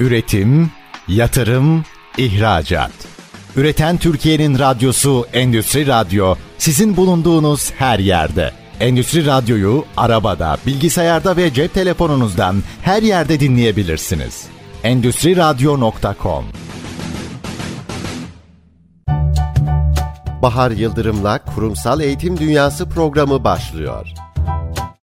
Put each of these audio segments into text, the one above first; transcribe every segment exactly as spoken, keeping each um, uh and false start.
Üretim, yatırım, ihracat. Üreten Türkiye'nin radyosu Endüstri Radyo, sizin bulunduğunuz her yerde. Endüstri Radyo'yu arabada, bilgisayarda ve cep telefonunuzdan her yerde dinleyebilirsiniz. Endüstri Radyo nokta com. Bahar Yıldırım'la Kurumsal Eğitim Dünyası programı başlıyor.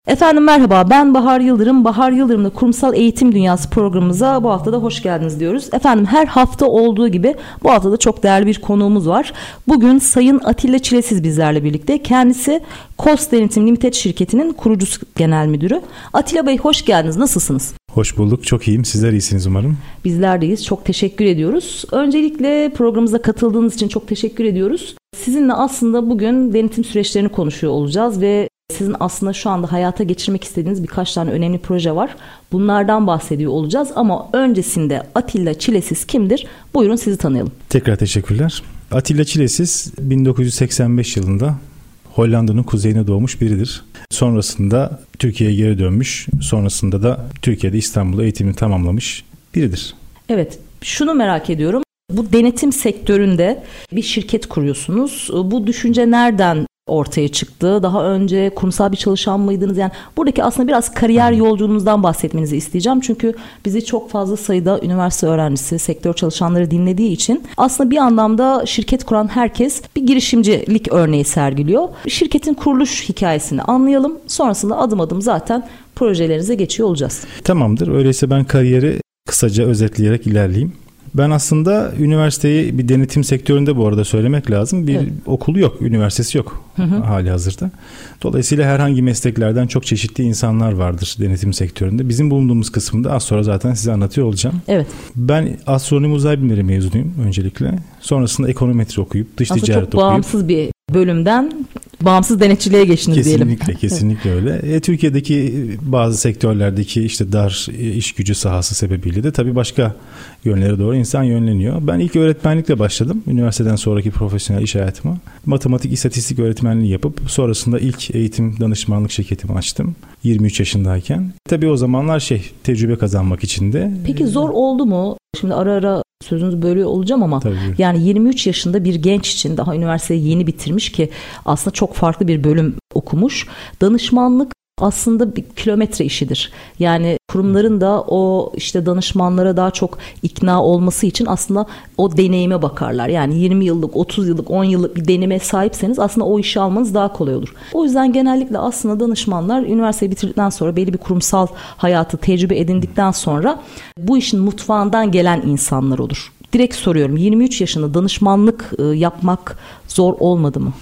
Efendim merhaba, ben Bahar Yıldırım. Bahar Yıldırım'la Kurumsal Eğitim Dünyası programımıza bu hafta da hoş geldiniz diyoruz. Efendim her hafta olduğu gibi bu hafta da çok değerli bir konuğumuz var. Bugün Sayın Atilla Çilesiz bizlerle birlikte. Kendisi Cost Denetim Limited şirketinin kurucusu, genel müdürü. Atilla Bey hoş geldiniz, nasılsınız? Hoş bulduk, çok iyiyim. Sizler iyisiniz umarım. Bizler deyiz, çok teşekkür ediyoruz. Öncelikle programımıza katıldığınız için çok teşekkür ediyoruz. Sizinle aslında bugün denetim süreçlerini konuşuyor olacağız ve sizin aslında şu anda hayata geçirmek istediğiniz birkaç tane önemli proje var. Bunlardan bahsediyor olacağız ama öncesinde Atilla Çilesiz kimdir? Buyurun sizi tanıyalım. Tekrar teşekkürler. Atilla Çilesiz bin dokuz yüz seksen beş yılında Hollanda'nın kuzeyine doğmuş biridir. Sonrasında Türkiye'ye geri dönmüş. Sonrasında da Türkiye'de İstanbul'da eğitimini tamamlamış biridir. Evet, şunu merak ediyorum. Bu denetim sektöründe bir şirket kuruyorsunuz. Bu düşünce nereden ortaya çıktı? Daha önce kurumsal bir çalışan mıydınız? Yani buradaki aslında biraz kariyer yolculuğunuzdan bahsetmenizi isteyeceğim. Çünkü bizi çok fazla sayıda üniversite öğrencisi, sektör çalışanları dinlediği için aslında bir anlamda şirket kuran herkes bir girişimcilik örneği sergiliyor. Şirketin kuruluş hikayesini anlayalım. Sonrasında adım adım zaten projelerinize geçiyor olacağız. Tamamdır. Öyleyse ben kariyeri kısaca özetleyerek ilerleyeyim. Ben aslında üniversiteyi bir denetim sektöründe bu arada söylemek lazım. Bir evet. okulu yok, üniversitesi yok hı hı. hali hazırda. Dolayısıyla herhangi mesleklerden çok çeşitli insanlar vardır denetim sektöründe. Bizim bulunduğumuz kısımda az sonra zaten size anlatıyor olacağım. Evet. Ben astronomi uzay bilimleri mezunuyum öncelikle. Sonrasında ekonometri okuyup, dış aslında ticaret okuyup. Aslında çok bağımsız bir bölümden bağımsız denetçiliğe geçtiniz kesinlikle, diyelim. Kesinlikle, kesinlikle öyle. E, Türkiye'deki bazı sektörlerdeki işte dar iş gücü sahası sebebiyle de tabii başka yönlere doğru insan yönleniyor. Ben ilk öğretmenlikle başladım. Üniversiteden sonraki profesyonel iş hayatıma. Matematik, istatistik öğretmenliği yapıp sonrasında ilk eğitim danışmanlık şirketimi açtım. yirmi üç yaşındayken. Tabii o zamanlar şey tecrübe kazanmak için de. Peki zor oldu mu? Şimdi ara ara sözünüzü bölüyor olacağım ama tabii. Yani yirmi üç yaşında bir genç için daha üniversiteyi yeni bitirmiş ki aslında çok farklı bir bölüm okumuş. Danışmanlık aslında bir kilometre işidir. Yani kurumların da o işte danışmanlara daha çok ikna olması için aslında o deneyime bakarlar. Yani yirmi yıllık, otuz yıllık, on yıllık bir deneyime sahipseniz aslında o işi almanız daha kolay olur. O yüzden genellikle aslında danışmanlar üniversiteyi bitirdikten sonra belli bir kurumsal hayatı tecrübe edindikten sonra bu işin mutfağından gelen insanlar olur. Direkt soruyorum, yirmi üç yaşında danışmanlık yapmak zor olmadı mı?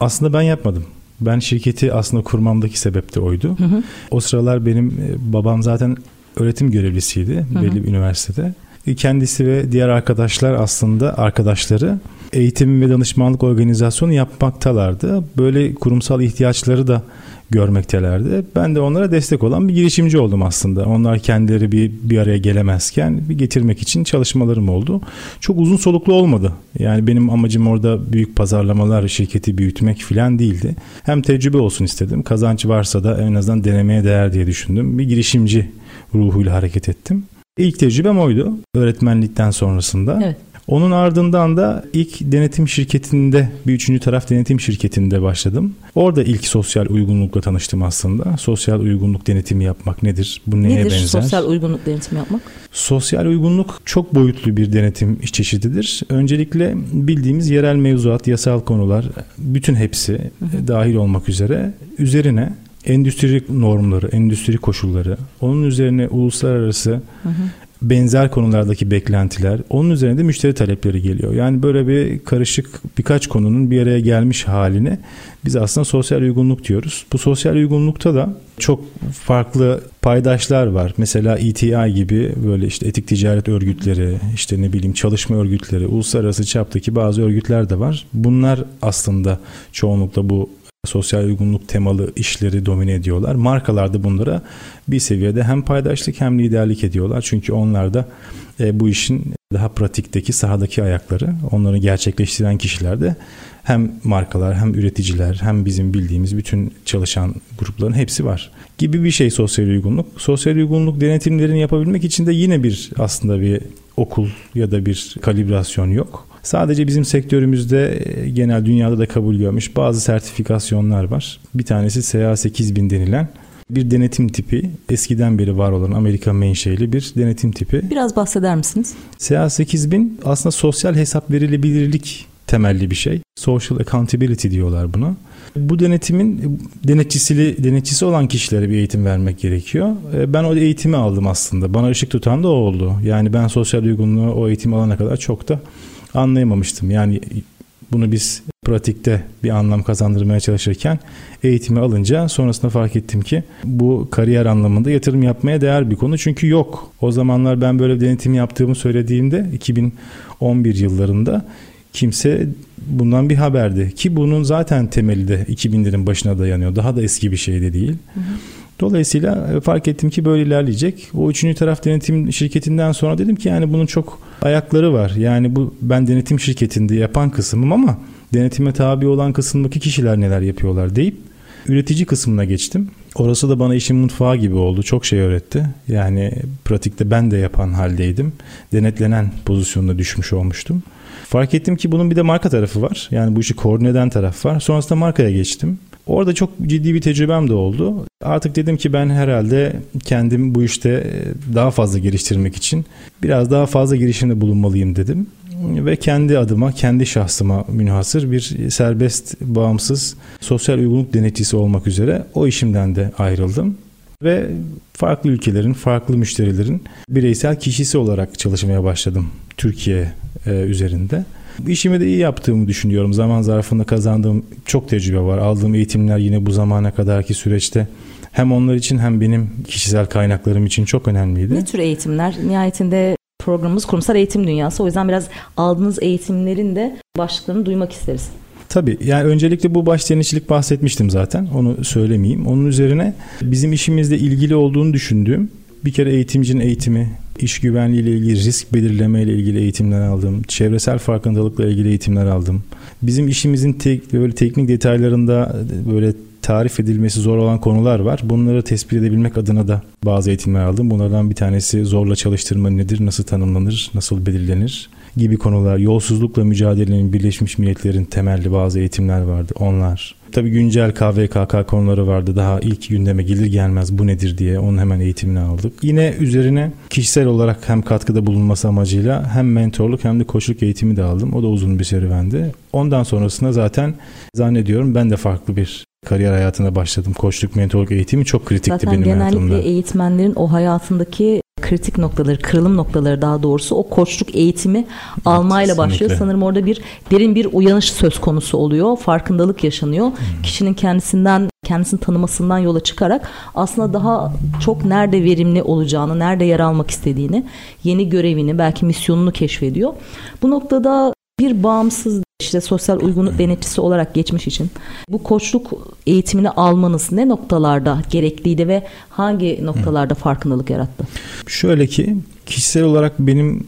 Aslında ben yapmadım. Ben şirketi aslında kurmamdaki sebep de oydu. Hı hı. O sıralar benim babam zaten öğretim görevlisiydi hı hı. belli bir üniversitede. Kendisi ve diğer arkadaşlar aslında arkadaşları eğitim ve danışmanlık organizasyonu yapmaktalardı. Böyle kurumsal ihtiyaçları da görmektelerdi. Ben de onlara destek olan bir girişimci oldum aslında. Onlar kendileri bir bir araya gelemezken bir getirmek için çalışmalarım oldu. Çok uzun soluklu olmadı. Yani benim amacım orada büyük pazarlamalar, şirketi büyütmek filan değildi. Hem tecrübe olsun istedim. Kazanç varsa da en azından denemeye değer diye düşündüm. Bir girişimci ruhuyla hareket ettim. İlk tecrübem oydu öğretmenlikten sonrasında. Evet. Onun ardından da ilk denetim şirketinde, bir üçüncü taraf denetim şirketinde başladım. Orada ilk sosyal uygunlukla tanıştım aslında. Sosyal uygunluk denetimi yapmak nedir? Bu neye nedir benzer? Nedir sosyal uygunluk denetimi yapmak? Sosyal uygunluk çok boyutlu bir denetim iş çeşididir. Öncelikle bildiğimiz yerel mevzuat, yasal konular, bütün hepsi hı hı. dahil olmak üzere üzerine endüstri normları, endüstri koşulları, onun üzerine uluslararası hı hı. benzer konulardaki beklentiler, onun üzerine de müşteri talepleri geliyor. Yani böyle bir karışık birkaç konunun bir araya gelmiş haline biz aslında sosyal uygunluk diyoruz. Bu sosyal uygunlukta da çok farklı paydaşlar var. Mesela E T I gibi böyle işte etik ticaret örgütleri, işte ne bileyim çalışma örgütleri, uluslararası çaptaki bazı örgütler de var. Bunlar aslında çoğunlukla bu sosyal uygunluk temalı işleri domine ediyorlar. Markalar da bunlara bir seviyede hem paydaşlık hem liderlik ediyorlar. Çünkü onlar da e, bu işin daha pratikteki, sahadaki ayakları, onları gerçekleştiren kişiler de hem markalar, hem üreticiler, hem bizim bildiğimiz bütün çalışan grupların hepsi var gibi bir şey sosyal uygunluk. Sosyal uygunluk denetimlerini yapabilmek için de yine bir aslında bir okul ya da bir kalibrasyon yok. Sadece bizim sektörümüzde, genel dünyada da kabul görmüş bazı sertifikasyonlar var. Bir tanesi S A sekiz bin denilen bir denetim tipi. Eskiden beri var olan Amerika menşeli bir denetim tipi. Biraz bahseder misiniz? S A sekiz bin aslında sosyal hesap verilebilirlik temelli bir şey. Social accountability diyorlar buna. Bu denetimin denetçisi, denetçisi olan kişilere bir eğitim vermek gerekiyor. Ben o eğitimi aldım aslında. Bana ışık tutan da o oldu. Yani ben sosyal uygunluğu o eğitimi alana kadar çok da anlayamamıştım. Yani bunu biz pratikte bir anlam kazandırmaya çalışırken eğitimi alınca sonrasında fark ettim ki bu kariyer anlamında yatırım yapmaya değer bir konu. Çünkü yok. O zamanlar ben böyle bir denetim yaptığımı söylediğimde iki bin on bir yıllarında kimse bundan bir haberdi. Ki bunun zaten temeli de iki binlerin başına dayanıyor. Daha da eski bir şey de değil. Hı hı. Dolayısıyla fark ettim ki böyle ilerleyecek. O üçüncü taraf denetim şirketinden sonra dedim ki yani bunun çok ayakları var. Yani bu ben denetim şirketinde yapan kısmım ama denetime tabi olan kısımdaki kişiler neler yapıyorlar deyip üretici kısmına geçtim. Orası da bana işin mutfağı gibi oldu. Çok şey öğretti. Yani pratikte ben de yapan haldeydim. Denetlenen pozisyonuna düşmüş olmuştum. Fark ettim ki bunun bir de marka tarafı var. Yani bu işi koordine eden taraf var. Sonrasında markaya geçtim. Orada çok ciddi bir tecrübem de oldu. Artık dedim ki ben herhalde kendimi bu işte daha fazla geliştirmek için biraz daha fazla girişimde bulunmalıyım dedim. Ve kendi adıma, kendi şahsıma münhasır bir serbest, bağımsız sosyal uygunluk denetçisi olmak üzere o işimden de ayrıldım. Ve farklı ülkelerin, farklı müşterilerin bireysel kişisi olarak çalışmaya başladım Türkiye üzerinde. İşimi de iyi yaptığımı düşünüyorum. Zaman zarfında kazandığım çok tecrübe var. Aldığım eğitimler yine bu zamana kadarki süreçte hem onlar için hem benim kişisel kaynaklarım için çok önemliydi. Ne tür eğitimler? Nihayetinde programımız kurumsal eğitim dünyası. O yüzden biraz aldığınız eğitimlerin de başlıklarını duymak isteriz. Tabii yani öncelikle bu baş denetçilik bahsetmiştim zaten. Onu söylemeyeyim. Onun üzerine bizim işimizle ilgili olduğunu düşündüğüm bir kere eğitimcinin eğitimi, iş güvenliği ile ilgili risk belirleme ile ilgili eğitimler aldım. Çevresel farkındalıkla ilgili eğitimler aldım. Bizim işimizin tek, böyle teknik detaylarında böyle tarif edilmesi zor olan konular var. Bunları tespit edebilmek adına da bazı eğitimler aldım. Bunlardan bir tanesi zorla çalıştırma nedir, nasıl tanımlanır, nasıl belirlenir gibi konular. Yolsuzlukla mücadelenin Birleşmiş Milletler'in temelli bazı eğitimler vardı. Onlar. Tabii güncel K V K K konuları vardı. Daha ilk gündeme gelir gelmez bu nedir diye onun hemen eğitimini aldık. Yine üzerine kişisel olarak hem katkıda bulunması amacıyla hem mentorluk hem de koçluk eğitimi de aldım. O da uzun bir serüvendi. Ondan sonrasında zaten zannediyorum ben de farklı bir kariyer hayatına başladım. Koçluk, mentorluk eğitimi çok kritikti zaten benim hayatımda. Zaten genellikle eğitmenlerin o hayatındaki kritik noktaları, kırılım noktaları daha doğrusu o koçluk eğitimi almayla kesinlikle başlıyor. Sanırım orada bir derin bir uyanış söz konusu oluyor. Farkındalık yaşanıyor. Hmm. Kişinin kendisinden, kendisini tanımasından yola çıkarak aslında daha çok nerede verimli olacağını, nerede yer almak istediğini, yeni görevini, belki misyonunu keşfediyor. Bu noktada bir bağımsız işte sosyal uygunluk denetçisi olarak geçmiş için bu koçluk eğitimini almanız ne noktalarda gerekliydi ve hangi noktalarda farkındalık yarattı? Şöyle ki kişisel olarak benim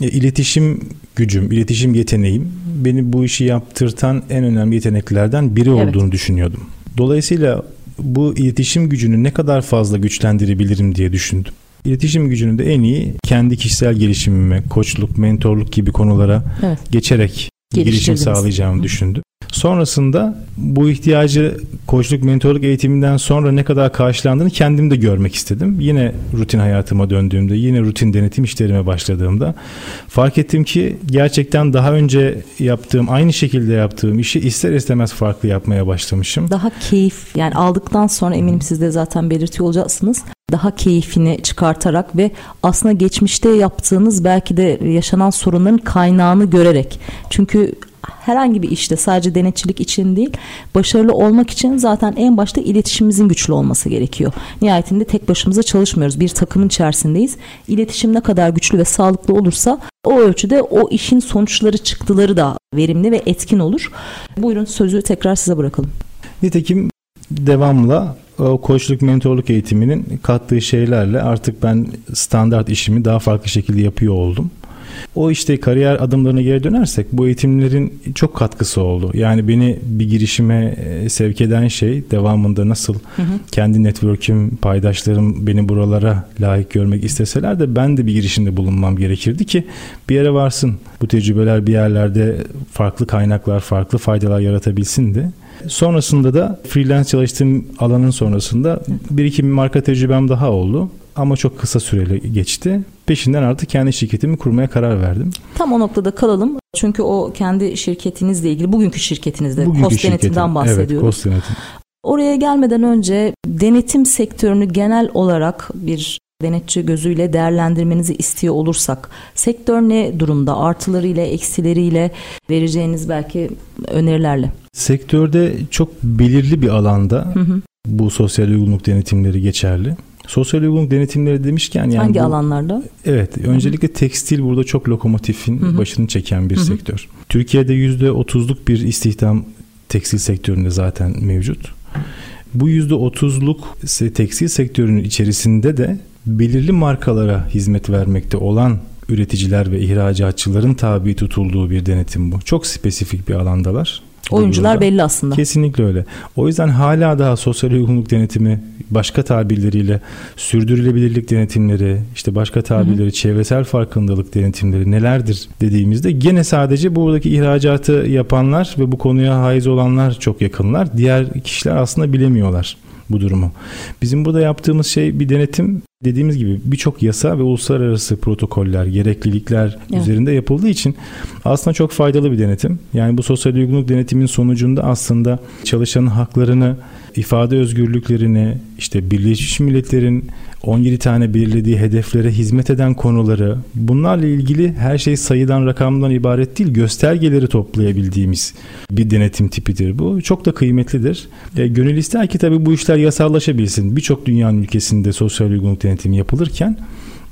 iletişim gücüm, iletişim yeteneğim beni bu işi yaptırtan en önemli yeteneklerden biri olduğunu evet. düşünüyordum. Dolayısıyla bu iletişim gücünü ne kadar fazla güçlendirebilirim diye düşündüm. İletişim gücünü de en iyi kendi kişisel gelişimime, koçluk, mentorluk gibi konulara evet. geçerek girişim sağlayacağımı düşündüm. Sonrasında bu ihtiyacı koçluk, mentorluk eğitiminden sonra ne kadar karşılandığını kendim de görmek istedim. Yine rutin hayatıma döndüğümde, yine rutin denetim işlerime başladığımda fark ettim ki gerçekten daha önce yaptığım, aynı şekilde yaptığım işi ister istemez farklı yapmaya başlamışım. Daha keyif, yani aldıktan sonra eminim siz de zaten belirtiyor olacaksınız. Daha keyfini çıkartarak ve aslında geçmişte yaptığınız belki de yaşanan sorunların kaynağını görerek. Çünkü herhangi bir işte sadece denetçilik için değil, başarılı olmak için zaten en başta iletişimimizin güçlü olması gerekiyor. Nihayetinde tek başımıza çalışmıyoruz. Bir takımın içerisindeyiz. İletişim ne kadar güçlü ve sağlıklı olursa o ölçüde o işin sonuçları, çıktıları da verimli ve etkin olur. Buyurun sözü tekrar size bırakalım. Nitekim devamla o koçluk, mentorluk eğitiminin kattığı şeylerle artık ben standart işimi daha farklı şekilde yapıyor oldum. O işte kariyer adımlarına geri dönersek bu eğitimlerin çok katkısı oldu. Yani beni bir girişime sevk eden şey devamında nasıl hı hı. kendi network'üm, paydaşlarım beni buralara layık görmek isteseler de ben de bir girişimde bulunmam gerekirdi ki bir yere varsın. Bu tecrübeler bir yerlerde farklı kaynaklar, farklı faydalar yaratabilsin de. Sonrasında da freelance çalıştığım alanın sonrasında bir iki bir marka tecrübem daha oldu. Ama çok kısa süreli geçti. Peşinden artık kendi şirketimi kurmaya karar verdim. Tam o noktada kalalım. Çünkü o kendi şirketinizle ilgili, bugünkü şirketinizde, bugünkü Cost Denetim'den bahsediyoruz. Evet, Cost Denetim. Oraya gelmeden önce denetim sektörünü genel olarak bir denetçi gözüyle değerlendirmenizi istiyor olursak, sektör ne durumda? Artılarıyla, eksileriyle, vereceğiniz belki önerilerle. Sektörde çok belirli bir alanda hı hı. bu sosyal uygunluk denetimleri geçerli. Sosyal uygunluk denetimleri demişken yani hangi bu, alanlarda? Evet, hı-hı. öncelikle tekstil burada çok lokomotifin hı-hı. başını çeken bir hı-hı. sektör. Türkiye'de yüzde otuzluk bir istihdam tekstil sektöründe zaten mevcut. Bu yüzde otuzluk tekstil sektörünün içerisinde de belirli markalara hizmet vermekte olan üreticiler ve ihracatçıların tabi tutulduğu bir denetim bu. Çok spesifik bir alandalar. Oyuncular belli aslında. Kesinlikle öyle. O yüzden hala daha sosyal uygunluk denetimi, başka tabirleriyle sürdürülebilirlik denetimleri, işte başka tabirleri hı hı. çevresel farkındalık denetimleri nelerdir dediğimizde gene sadece buradaki ihracatı yapanlar ve bu konuya haiz olanlar çok yakınlar. Diğer kişiler aslında bilemiyorlar bu durumu. Bizim burada yaptığımız şey bir denetim. Dediğimiz gibi birçok yasa ve uluslararası protokoller, gereklilikler evet. üzerinde yapıldığı için aslında çok faydalı bir denetim. Yani bu sosyal uygunluk denetimin sonucunda aslında çalışanın haklarını, ifade özgürlüklerini, işte Birleşmiş Milletler'in on yedi tane belirlediği hedeflere hizmet eden konuları, bunlarla ilgili her şey sayıdan, rakamdan ibaret değil, göstergeleri toplayabildiğimiz bir denetim tipidir bu. Çok da kıymetlidir. E, gönül ister ki tabii bu işler yasallaşabilsin. Birçok dünyanın ülkesinde sosyal uygunluk denetimi yapılırken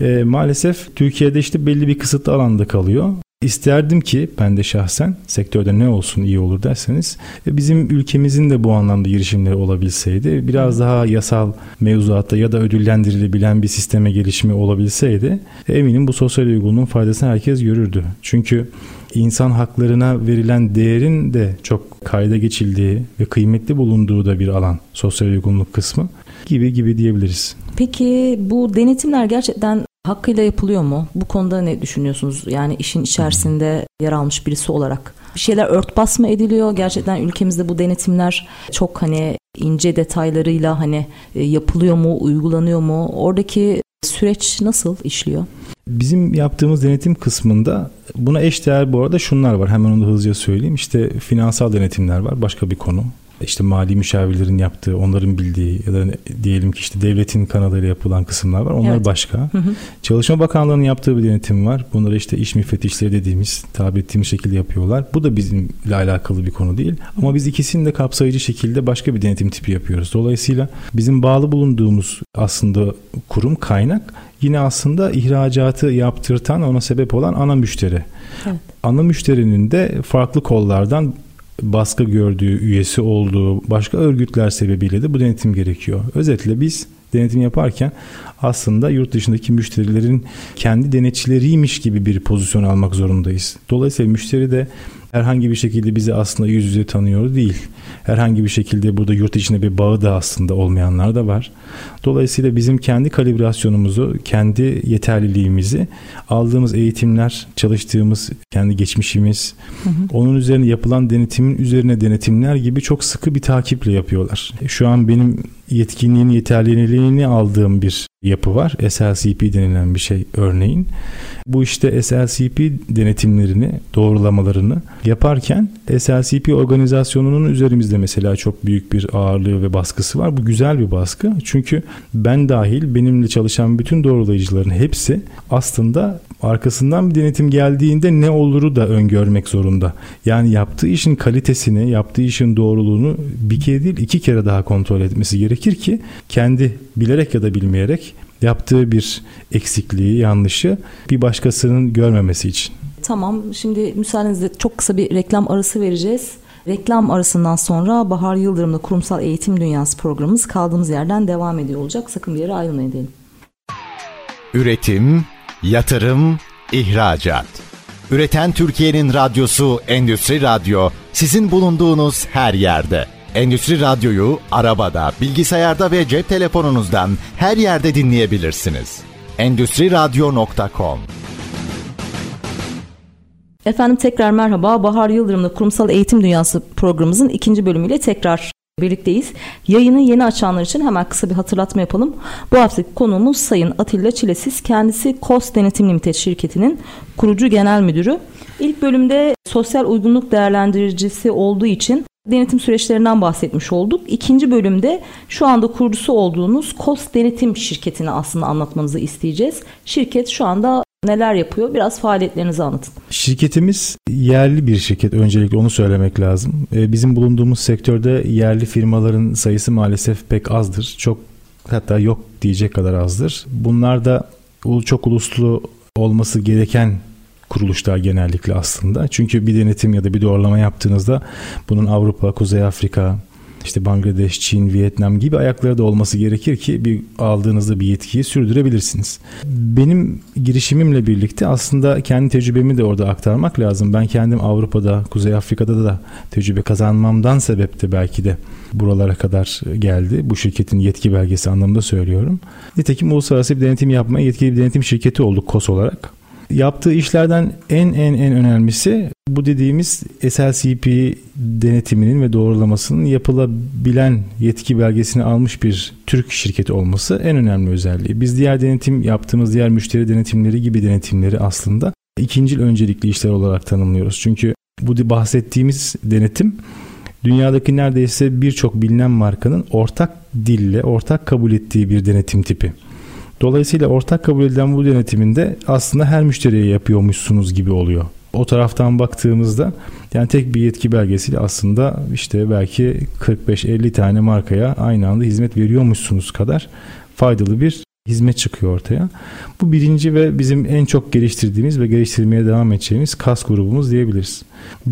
e, maalesef Türkiye'de işte belli bir kısıtlı alanda kalıyor. İsterdim ki ben de şahsen sektörde ne olsun iyi olur derseniz bizim ülkemizin de bu anlamda girişimleri olabilseydi, biraz daha yasal mevzuatta ya da ödüllendirilebilen bir sisteme gelişimi olabilseydi eminim bu sosyal uygunluğun faydasını herkes görürdü. Çünkü insan haklarına verilen değerin de çok kayda geçildiği ve kıymetli bulunduğu da bir alan sosyal uygunluk kısmı gibi gibi diyebiliriz. Peki bu denetimler gerçekten hakkıyla yapılıyor mu? Bu konuda ne düşünüyorsunuz? Yani işin içerisinde yer almış birisi olarak. Bir şeyler örtbas mı ediliyor? Gerçekten ülkemizde bu denetimler çok hani ince detaylarıyla hani yapılıyor mu, uygulanıyor mu? Oradaki süreç nasıl işliyor? Bizim yaptığımız denetim kısmında buna eşdeğer bu arada şunlar var. Hemen onu da hızlıca söyleyeyim. İşte finansal denetimler var. Başka bir konu. İşte mali müşavirlerin yaptığı, onların bildiği ya da diyelim ki işte devletin kanalıyla yapılan kısımlar var. Onlar evet. başka. Hı hı. Çalışma Bakanlığı'nın yaptığı bir denetim var. Bunları işte iş müfettişleri dediğimiz, tabi ettiğimiz şekilde yapıyorlar. Bu da bizimle alakalı bir konu değil. Ama biz ikisini de kapsayıcı şekilde başka bir denetim tipi yapıyoruz. Dolayısıyla bizim bağlı bulunduğumuz aslında kurum, kaynak yine aslında ihracatı yaptırtan, ona sebep olan ana müşteri. Evet. Ana müşterinin de farklı kollardan baskı gördüğü, üyesi olduğu başka örgütler sebebiyle de bu denetim gerekiyor. Özetle biz denetim yaparken aslında yurt dışındaki müşterilerin kendi denetçileriymiş gibi bir pozisyon almak zorundayız. Dolayısıyla müşteri de herhangi bir şekilde bizi aslında yüz yüze tanıyor değil. Herhangi bir şekilde burada yurt içinde bir bağı da aslında olmayanlar da var. Dolayısıyla bizim kendi kalibrasyonumuzu, kendi yeterliliğimizi, aldığımız eğitimler, çalıştığımız kendi geçmişimiz, hı hı. onun üzerine yapılan denetimin üzerine denetimler gibi çok sıkı bir takiple yapıyorlar. Şu an benim yetkinliğini, yeterliliğini aldığım bir yapı var. S L C P denilen bir şey örneğin. Bu işte S L C P denetimlerini, doğrulamalarını yaparken S L C P organizasyonunun üzerimizde mesela çok büyük bir ağırlığı ve baskısı var. Bu güzel bir baskı. Çünkü ben dahil benimle çalışan bütün doğrulayıcıların hepsi aslında arkasından bir denetim geldiğinde ne oluru da öngörmek zorunda. Yani yaptığı işin kalitesini, yaptığı işin doğruluğunu bir kere değil iki kere daha kontrol etmesi gerekir ki kendi bilerek ya da bilmeyerek yaptığı bir eksikliği, yanlışı bir başkasının görmemesi için. Tamam, şimdi müsaadenizle çok kısa bir reklam arası vereceğiz. Reklam arasından sonra Bahar Yıldırım'la Kurumsal Eğitim Dünyası programımız kaldığımız yerden devam ediyor olacak. Sakın bir yere ayrılmayın diyelim. Üretim, yatırım, ihracat. Üreten Türkiye'nin radyosu Endüstri Radyo sizin bulunduğunuz her yerde. Endüstri Radyo'yu arabada, bilgisayarda ve cep telefonunuzdan her yerde dinleyebilirsiniz. Endüstri Radyo nokta com. Efendim tekrar merhaba. Bahar Yıldırım'la Kurumsal Eğitim Dünyası programımızın ikinci bölümüyle tekrar birlikteyiz. Yayını yeni açanlar için hemen kısa bir hatırlatma yapalım. Bu haftaki konuğumuz Sayın Atilla Çilesiz. Kendisi Cost Denetim Limited şirketinin kurucu genel müdürü. İlk bölümde sosyal uygunluk değerlendiricisi olduğu için denetim süreçlerinden bahsetmiş olduk. İkinci bölümde şu anda kurucusu olduğunuz Cost Denetim şirketini aslında anlatmanızı isteyeceğiz. Şirket şu anda neler yapıyor? Biraz faaliyetlerinizi anlatın. Şirketimiz yerli bir şirket. Öncelikle onu söylemek lazım. Bizim bulunduğumuz sektörde yerli firmaların sayısı maalesef pek azdır. Çok, hatta yok diyecek kadar azdır. Bunlar da çok uluslu olması gereken kuruluşlar genellikle aslında. Çünkü bir denetim ya da bir doğrulama yaptığınızda bunun Avrupa, Kuzey Afrika, işte Bangladeş, Çin, Vietnam gibi ayakları da olması gerekir ki bir aldığınızda bir yetkiyi sürdürebilirsiniz. Benim girişimimle birlikte aslında kendi tecrübemi de orada aktarmak lazım. Ben kendim Avrupa'da, Kuzey Afrika'da da tecrübe kazanmamdan sebep de belki de buralara kadar geldi. Bu şirketin yetki belgesi anlamında söylüyorum. Nitekim uluslararası bir denetim yapmaya yetkili bir denetim şirketi olduk K O S olarak. Yaptığı işlerden en en en önemlisi bu dediğimiz S L C P denetiminin ve doğrulamasının yapılabilen yetki belgesini almış bir Türk şirketi olması en önemli özelliği. Biz diğer denetim yaptığımız diğer müşteri denetimleri gibi denetimleri aslında ikincil öncelikli işler olarak tanımlıyoruz. Çünkü bu bahsettiğimiz denetim dünyadaki neredeyse birçok bilinen markanın ortak dille ortak kabul ettiği bir denetim tipi. Dolayısıyla ortak kabul edilen bu denetiminde aslında her müşteriye yapıyormuşsunuz gibi oluyor. O taraftan baktığımızda yani tek bir yetki belgesiyle aslında işte belki kırk beş elli tane markaya aynı anda hizmet veriyormuşsunuz kadar faydalı bir hizmet çıkıyor ortaya. Bu birinci ve bizim en çok geliştirdiğimiz ve geliştirmeye devam edeceğimiz kas grubumuz diyebiliriz.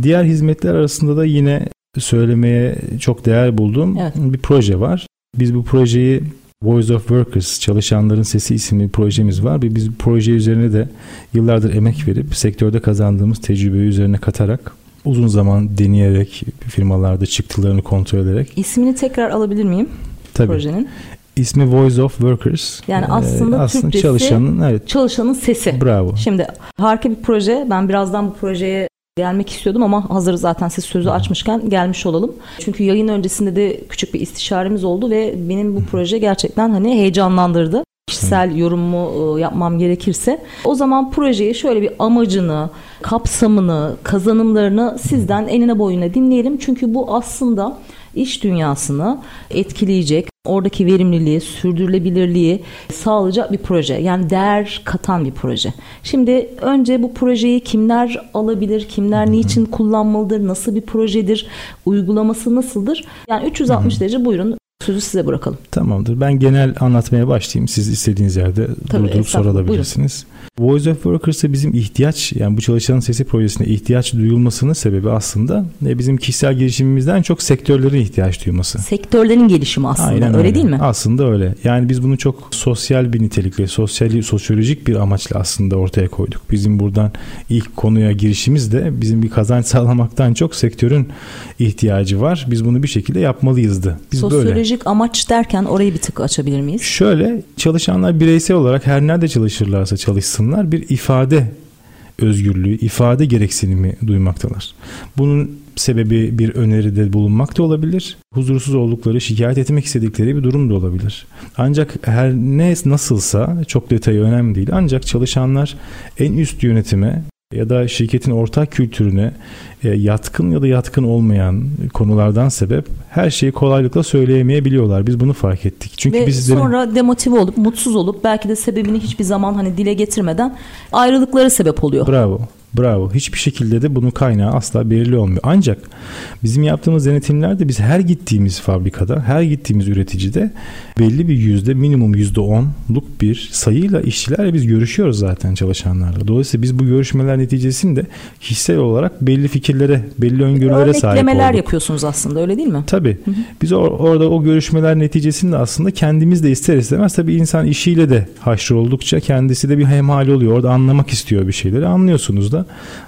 Diğer hizmetler arasında da yine söylemeye çok değer bulduğum evet. bir proje var. Biz bu projeyi Voice of Workers, Çalışanların Sesi isimli bir projemiz var. Biz bu proje üzerine de yıllardır emek verip sektörde kazandığımız tecrübeyi üzerine katarak uzun zaman deneyerek firmalarda çıktılarını kontrol ederek. İsmini tekrar alabilir miyim? Tabii. Projenin. İsmi Voice of Workers. Yani aslında, ee, aslında Türkçesi çalışanın, evet. çalışanın sesi. Bravo. Şimdi harika bir proje. Ben birazdan bu projeye gelmek istiyordum ama hazır zaten siz sözü açmışken gelmiş olalım. Çünkü yayın öncesinde de küçük bir istişaremiz oldu ve benim bu proje gerçekten hani heyecanlandırdı. Kişisel yorumumu yapmam gerekirse. O zaman projeyi şöyle bir amacını, kapsamını, kazanımlarını sizden enine boyuna dinleyelim. Çünkü bu aslında iş dünyasını etkileyecek, oradaki verimliliği, sürdürülebilirliği sağlayacak bir proje. Yani değer katan bir proje. Şimdi önce bu projeyi kimler alabilir, kimler Hı-hı. niçin kullanmalıdır, nasıl bir projedir, uygulaması nasıldır? Yani üç yüz altmış Hı-hı. derece buyurun sözü size bırakalım. Tamamdır. Ben genel anlatmaya başlayayım. Siz istediğiniz yerde Tabii, durdurup sorabilirsiniz. Buyurun. Voice of Workers'a bizim ihtiyaç, yani bu çalışanın sesi projesine ihtiyaç duyulmasının sebebi aslında bizim kişisel gelişimimizden çok sektörlerin ihtiyaç duyması. Sektörlerin gelişimi aslında Aynen öyle, öyle değil mi? Aslında öyle. Yani biz bunu çok sosyal bir nitelikle, sosyal, sosyolojik bir amaçla aslında ortaya koyduk. Bizim buradan ilk konuya girişimiz de bizim bir kazanç sağlamaktan çok sektörün ihtiyacı var. Biz bunu bir şekilde yapmalıyızdı. Biz Sosyoloji- böyle. Amaç derken orayı bir tık açabilir miyiz? Şöyle, çalışanlar bireysel olarak her nerede çalışırlarsa çalışsınlar bir ifade özgürlüğü, ifade gereksinimi duymaktalar. Bunun sebebi bir öneride bulunmak da olabilir. Huzursuz oldukları, şikayet etmek istedikleri bir durum da olabilir. Ancak her ne nasılsa çok detayı önemli değil. Ancak çalışanlar en üst yönetime ya da şirketin ortak kültürüne yatkın ya da yatkın olmayan konulardan sebep her şeyi kolaylıkla söyleyemeyebiliyorlar. Biz bunu fark ettik. Çünkü Ve biz sonra de... demotive olup, mutsuz olup belki de sebebini hiçbir zaman hani dile getirmeden ayrılıklara sebep oluyor. Bravo. Bravo. Hiçbir şekilde de bunun kaynağı asla belirli olmuyor. Ancak bizim yaptığımız denetimlerde biz her gittiğimiz fabrikada, her gittiğimiz üreticide belli bir yüzde, minimum yüzde onluk bir sayıyla, işçilerle biz görüşüyoruz zaten, çalışanlarla. Dolayısıyla biz bu görüşmeler neticesinde hissel olarak belli fikirlere, belli öngörülere sahip olduk. Örneklemeler yapıyorsunuz aslında, öyle değil mi? Tabii. Hı hı. Biz or- orada o görüşmeler neticesinde aslında kendimiz de ister istemez, tabii insan işiyle de haşr oldukça kendisi de bir hemhal oluyor. Orada anlamak istiyor bir şeyleri. Anlıyorsunuz da.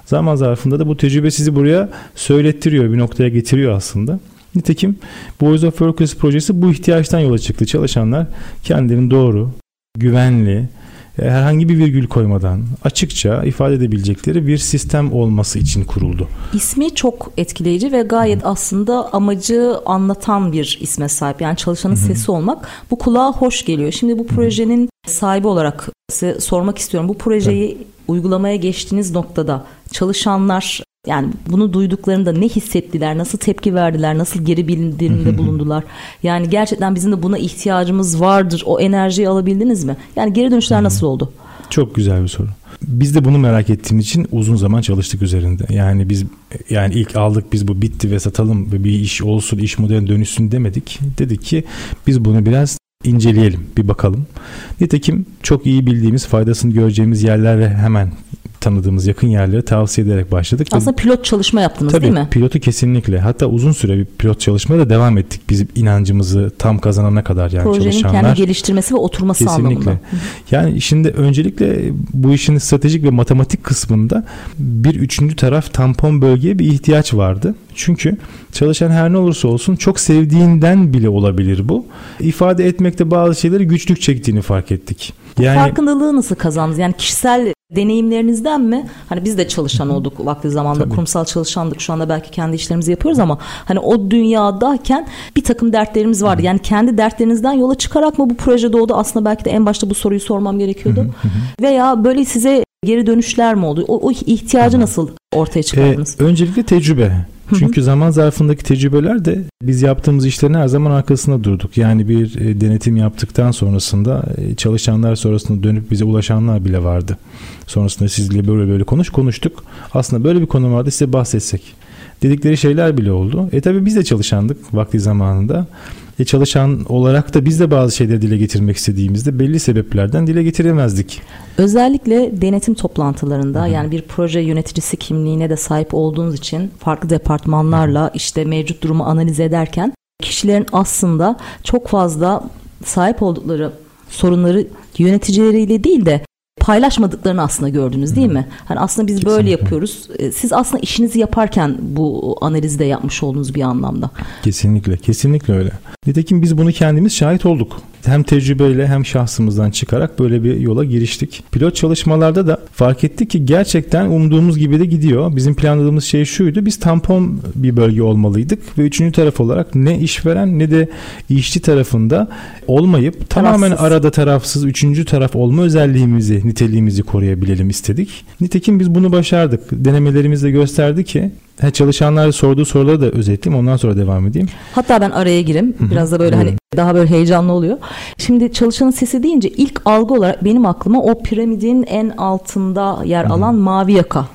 Zaman zarfında da bu tecrübe sizi buraya söylettiriyor, bir noktaya getiriyor aslında. Nitekim Voice of Workers projesi bu ihtiyaçtan yola çıktı. Çalışanlar kendilerini doğru, güvenli, herhangi bir virgül koymadan açıkça ifade edebilecekleri bir sistem olması için kuruldu. İsmi çok etkileyici ve gayet Hı. aslında amacı anlatan bir isme sahip. Yani çalışanın Hı. sesi olmak, bu kulağa hoş geliyor. Şimdi bu projenin sahibi olarak size sormak istiyorum. Bu projeyi Hı. uygulamaya geçtiğiniz noktada çalışanlar, yani bunu duyduklarında ne hissettiler, nasıl tepki verdiler, nasıl geri bildirimde bulundular? Yani gerçekten bizim de buna ihtiyacımız vardır, o enerjiyi alabildiniz mi? Yani geri dönüşler nasıl oldu? Çok güzel bir soru. Biz de bunu merak ettiğimiz için uzun zaman çalıştık üzerinde. Yani biz yani ilk aldık, biz bu bitti ve satalım ve bir iş olsun, iş modeline dönüşsün demedik. Dedik ki biz bunu biraz inceleyelim, bir bakalım. Nitekim çok iyi bildiğimiz, faydasını göreceğimiz yerler ve hemen tanıdığımız yakın yerleri tavsiye ederek başladık. Aslında pilot çalışma yaptınız, tabii, değil mi? Tabii, pilotu kesinlikle. Hatta uzun süre bir pilot çalışmaya da devam ettik. Biz inancımızı tam kazanana kadar, yani projenin çalışanlar. Projenin kendi geliştirmesi ve oturması kesinlikle. Anlamında. Yani şimdi öncelikle bu işin stratejik ve matematik kısmında bir üçüncü taraf, tampon bölgeye bir ihtiyaç vardı. Çünkü çalışan her ne olursa olsun çok sevdiğinden bile olabilir bu. İfade etmekte bazı şeyleri güçlük çektiğini fark ettik. Yani, farkındalığı nasıl kazandınız? Yani kişisel deneyimlerinizden mi? Hani biz de çalışan olduk vakti zamanında, tabii, kurumsal çalışandık. Şu anda belki kendi işlerimizi yapıyoruz ama hani o dünyadayken bir takım dertlerimiz vardı. Yani kendi dertlerinizden yola çıkarak mı bu proje doğdu? Aslında belki de en başta bu soruyu sormam gerekiyordu. Veya böyle size geri dönüşler mi oldu? O, o ihtiyacı nasıl ortaya çıkardınız? Ee, öncelikle tecrübe. Çünkü zaman zarfındaki tecrübeler de biz yaptığımız işlerin her zaman arkasında durduk. Yani bir denetim yaptıktan sonrasında çalışanlar, sonrasında dönüp bize ulaşanlar bile vardı. Sonrasında sizle böyle böyle konuş konuştuk. Aslında böyle bir konu vardı, size bahsetsek dedikleri şeyler bile oldu. E tabii biz de çalışandık vakti zamanında. E çalışan olarak da biz de bazı şeyleri dile getirmek istediğimizde belli sebeplerden dile getiremezdik. Özellikle denetim toplantılarında, Hı-hı. yani bir proje yöneticisi kimliğine de sahip olduğunuz için farklı departmanlarla işte mevcut durumu analiz ederken kişilerin aslında çok fazla sahip oldukları sorunları yöneticileriyle değil de paylaşmadıklarını aslında gördünüz, değil Hı-hı. mi? Hani aslında biz Kesinlikle. Böyle yapıyoruz. Siz aslında işinizi yaparken bu analizi de yapmış oldunuz bir anlamda. Kesinlikle, kesinlikle öyle. Nitekim biz bunu kendimiz şahit olduk. Hem tecrübeyle hem şahsımızdan çıkarak böyle bir yola giriştik. Pilot çalışmalarda da fark ettik ki gerçekten umduğumuz gibi de gidiyor. Bizim planladığımız şey şuydu. Biz tampon bir bölge olmalıydık ve üçüncü taraf olarak ne işveren ne de işçi tarafında olmayıp tarafsız, tamamen arada tarafsız üçüncü taraf olma özelliğimizi, niteliğimizi koruyabilelim istedik. Nitekim biz bunu başardık. Denemelerimiz de gösterdi ki, çalışanlar sorduğu soruları da özetleyeyim, ondan sonra devam edeyim. Hatta ben araya gireyim. Biraz da böyle hani daha böyle heyecanlı oluyor. Şimdi çalışanın sesi deyince ilk algı olarak benim aklıma o piramidin en altında yer alan mavi yaka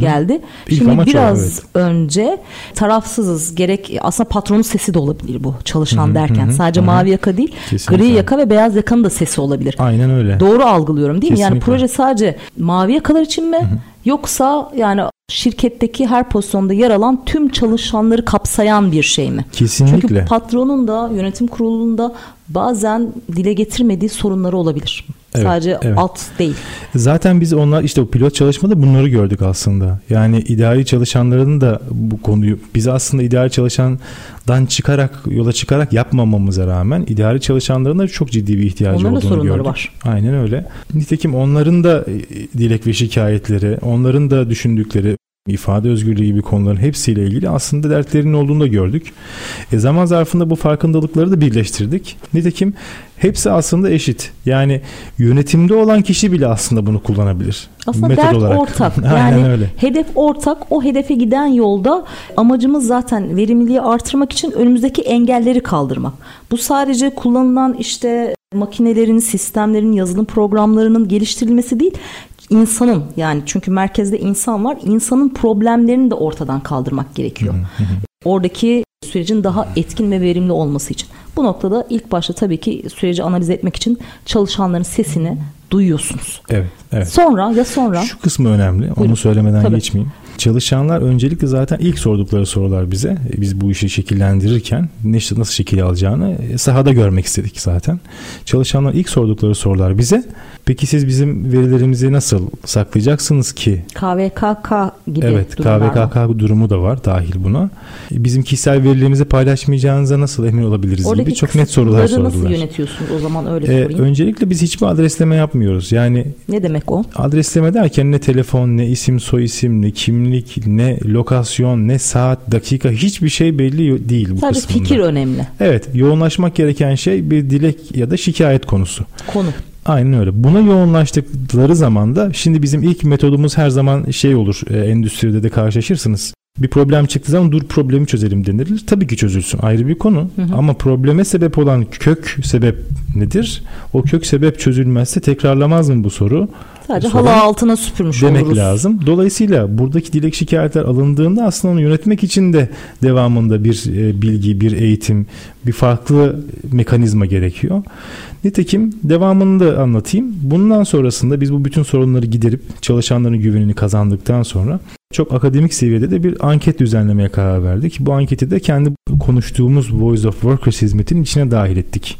geldi. Şimdi biraz o, evet. önce tarafsızız, gerek aslında patronun sesi de olabilir bu çalışan hı-hı, derken. Hı-hı, sadece hı-hı. mavi yaka değil, Kesinlikle. Gri yaka ve beyaz yakanın da sesi olabilir. Aynen öyle. Doğru algılıyorum, değil mi? Kesinlikle. Yani proje sadece mavi yakalar için mi? Hı-hı. Yoksa yani şirketteki her pozisyonda yer alan tüm çalışanları kapsayan bir şey mi? Kesinlikle. Çünkü patronun da yönetim kurulunda bazen dile getirmediği sorunları olabilir. Evet, sadece evet. alt değil. Zaten biz onlar işte o pilot çalışmada bunları gördük aslında. Yani idari çalışanların da bu konuyu biz aslında idari çalışandan çıkarak yola çıkarak yapmamamıza rağmen idari çalışanların da çok ciddi bir ihtiyacı onların olduğunu sorunları gördük. Var. Aynen öyle. Nitekim onların da dilek ve şikayetleri, onların da düşündükleri ifade özgürlüğü gibi konuların hepsiyle ilgili aslında dertlerinin olduğunu da gördük. E zaman zarfında bu farkındalıkları da birleştirdik. Nitekim hepsi aslında eşit. Yani yönetimde olan kişi bile aslında bunu kullanabilir. Aslında metod dert olarak. Ortak. Yani öyle. Hedef ortak. O hedefe giden yolda amacımız zaten verimliliği artırmak için önümüzdeki engelleri kaldırmak. Bu sadece kullanılan işte makinelerin, sistemlerin, yazılım programlarının geliştirilmesi değil, insanın, yani çünkü merkezde insan var, insanın problemlerini de ortadan kaldırmak gerekiyor. Oradaki sürecin daha etkin ve verimli olması için. Bu noktada ilk başta tabii ki süreci analiz etmek için çalışanların sesini duyuyorsunuz. Evet, evet. Sonra ya sonra. Şu kısmı önemli. Buyurun. Onu söylemeden tabii. geçmeyeyim. Çalışanlar öncelikle zaten ilk sordukları sorular bize. Biz bu işi şekillendirirken nasıl şekil alacağını sahada görmek istedik zaten. Çalışanlar ilk sordukları sorular bize. Peki siz bizim verilerimizi nasıl saklayacaksınız ki? K V K K gibi evet, durumlar. Evet, K V K K var. Durumu da var dahil buna. Bizim kişisel verilerimizi paylaşmayacağınıza nasıl emin olabiliriz oradaki gibi çok net sorular sordular. Oradaki kısımları nasıl yönetiyorsunuz o zaman öyle sorayım. Ee, öncelikle biz hiçbir adresleme yapmıyoruz. Yani ne demek o? Adresleme derken ne telefon, ne isim, soy isim, ne kimlik, ne lokasyon, ne saat, dakika hiçbir şey belli değil bu sadece kısmında. Sadece fikir önemli. Evet, yoğunlaşmak gereken şey bir dilek ya da şikayet konusu. Konu. Aynen öyle. Buna yoğunlaştıkları zaman da şimdi bizim ilk metodumuz her zaman şey olur. E, endüstride de karşılaşırsınız. Bir problem çıktığı zaman dur problemi çözelim denilir. Tabii ki çözülsün. Ayrı bir konu. Hı hı. Ama probleme sebep olan kök sebep nedir? O kök sebep çözülmezse tekrarlamaz mı bu soru? Sadece halı altına süpürmüş demek oluruz. Demek lazım. Dolayısıyla buradaki dilek şikayetler alındığında aslında onu yönetmek için de devamında bir bilgi, bir eğitim, bir farklı mekanizma gerekiyor. Nitekim devamını da anlatayım. Bundan sonrasında biz bu bütün sorunları giderip çalışanların güvenini kazandıktan sonra çok akademik seviyede de bir anket düzenlemeye karar verdik. Bu anketi de kendi konuştuğumuz Voice of Workers hizmetinin içine dahil ettik.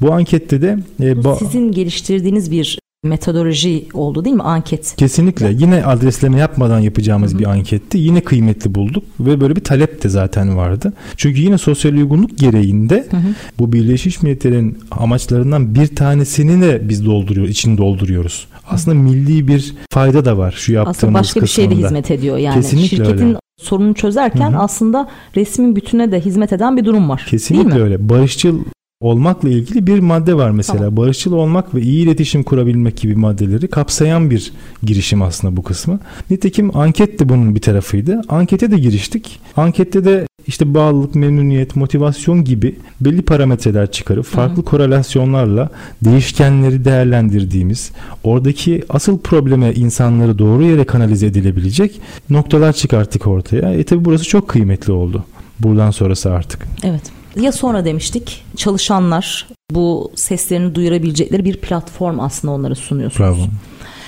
Bu ankette de... E, ba- sizin geliştirdiğiniz bir metodoloji oldu değil mi anket? Kesinlikle. Evet. Yine adresleme yapmadan yapacağımız Hı-hı. bir anketti. Yine kıymetli bulduk ve böyle bir talep de zaten vardı. Çünkü yine sosyal uygunluk gereğinde Hı-hı. bu Birleşmiş Milletler'in amaçlarından bir tanesini de biz dolduruyoruz, içini dolduruyoruz. Aslında Hı-hı. milli bir fayda da var şu yaptığımız kısmında. Aslında başka kısmında. Bir şey de hizmet ediyor yani. Kesinlikle şirketin öyle. Sorunu çözerken Hı-hı. aslında resmin bütüne de hizmet eden bir durum var. Kesinlikle öyle. Barışçıl olmakla ilgili bir madde var mesela. Tamam. Barışçıl olmak ve iyi iletişim kurabilmek gibi maddeleri kapsayan bir girişim aslında bu kısmı. Nitekim anket de bunun bir tarafıydı. Ankete de giriştik. Ankette de işte bağlılık, memnuniyet, motivasyon gibi belli parametreler çıkarıp farklı Hı-hı. korelasyonlarla değişkenleri değerlendirdiğimiz, oradaki asıl probleme insanları doğru yere kanalize edilebilecek noktalar çıkarttık ortaya. E tabi burası çok kıymetli oldu. Buradan sonrası artık. Evet. Ya sonra demiştik çalışanlar bu seslerini duyurabilecekleri bir platform aslında onlara sunuyorsunuz. Bravo.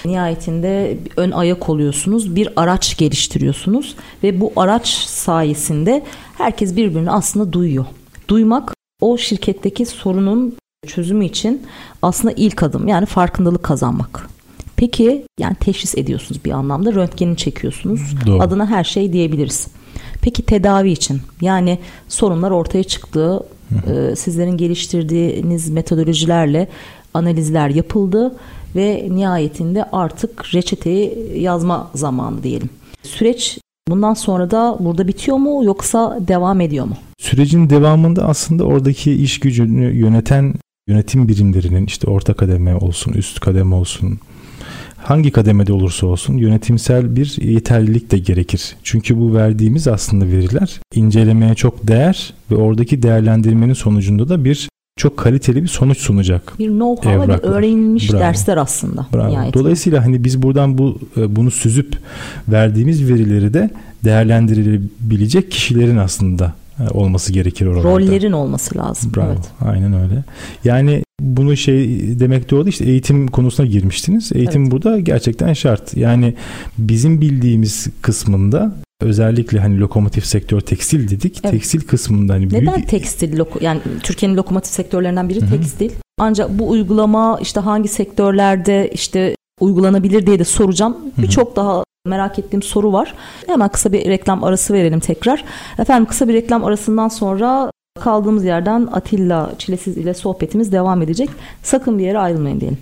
Nihayetinde ön ayak oluyorsunuz, bir araç geliştiriyorsunuz ve bu araç sayesinde herkes birbirini aslında duyuyor. Duymak o şirketteki sorunun çözümü için aslında ilk adım, yani farkındalık kazanmak. Peki yani teşhis ediyorsunuz bir anlamda, röntgenini çekiyorsunuz. Doğru. Adına her şey diyebiliriz. Peki tedavi için, yani sorunlar ortaya çıktı, e, sizlerin geliştirdiğiniz metodolojilerle analizler yapıldı ve nihayetinde artık reçeteyi yazma zamanı diyelim. Süreç bundan sonra da burada bitiyor mu yoksa devam ediyor mu? Sürecin devamında aslında oradaki iş gücünü yöneten yönetim birimlerinin işte orta kademe olsun, üst kademe olsun, hangi kademede olursa olsun yönetimsel bir yeterlilik de gerekir. Çünkü bu verdiğimiz aslında veriler incelemeye çok değer ve oradaki değerlendirmenin sonucunda da bir çok kaliteli bir sonuç sunacak. Bir know-how'a bir öğrenilmiş Bravo. Dersler aslında. Bravo. Dolayısıyla hani biz buradan bu bunu süzüp verdiğimiz verileri de değerlendirilebilecek kişilerin aslında olması gerekir orada. Rollerin olması lazım. Bravo. Evet. Aynen öyle. Yani bunu şey demek de oldu, işte eğitim konusuna girmiştiniz. Eğitim evet. burada gerçekten şart. Yani bizim bildiğimiz kısmında özellikle hani lokomotif sektör tekstil dedik. Evet. Tekstil kısmında hani büyük... Neden tekstil? Loko- yani Türkiye'nin lokomotif sektörlerinden biri Hı-hı. tekstil. Ancak bu uygulama işte hangi sektörlerde işte uygulanabilir diye de soracağım. Birçok daha merak ettiğim soru var. Hemen kısa bir reklam arası verelim tekrar. Efendim kısa bir reklam arasından sonra kaldığımız yerden Atilla Çilesiz ile sohbetimiz devam edecek. Sakın bir yere ayrılmayın diyelim.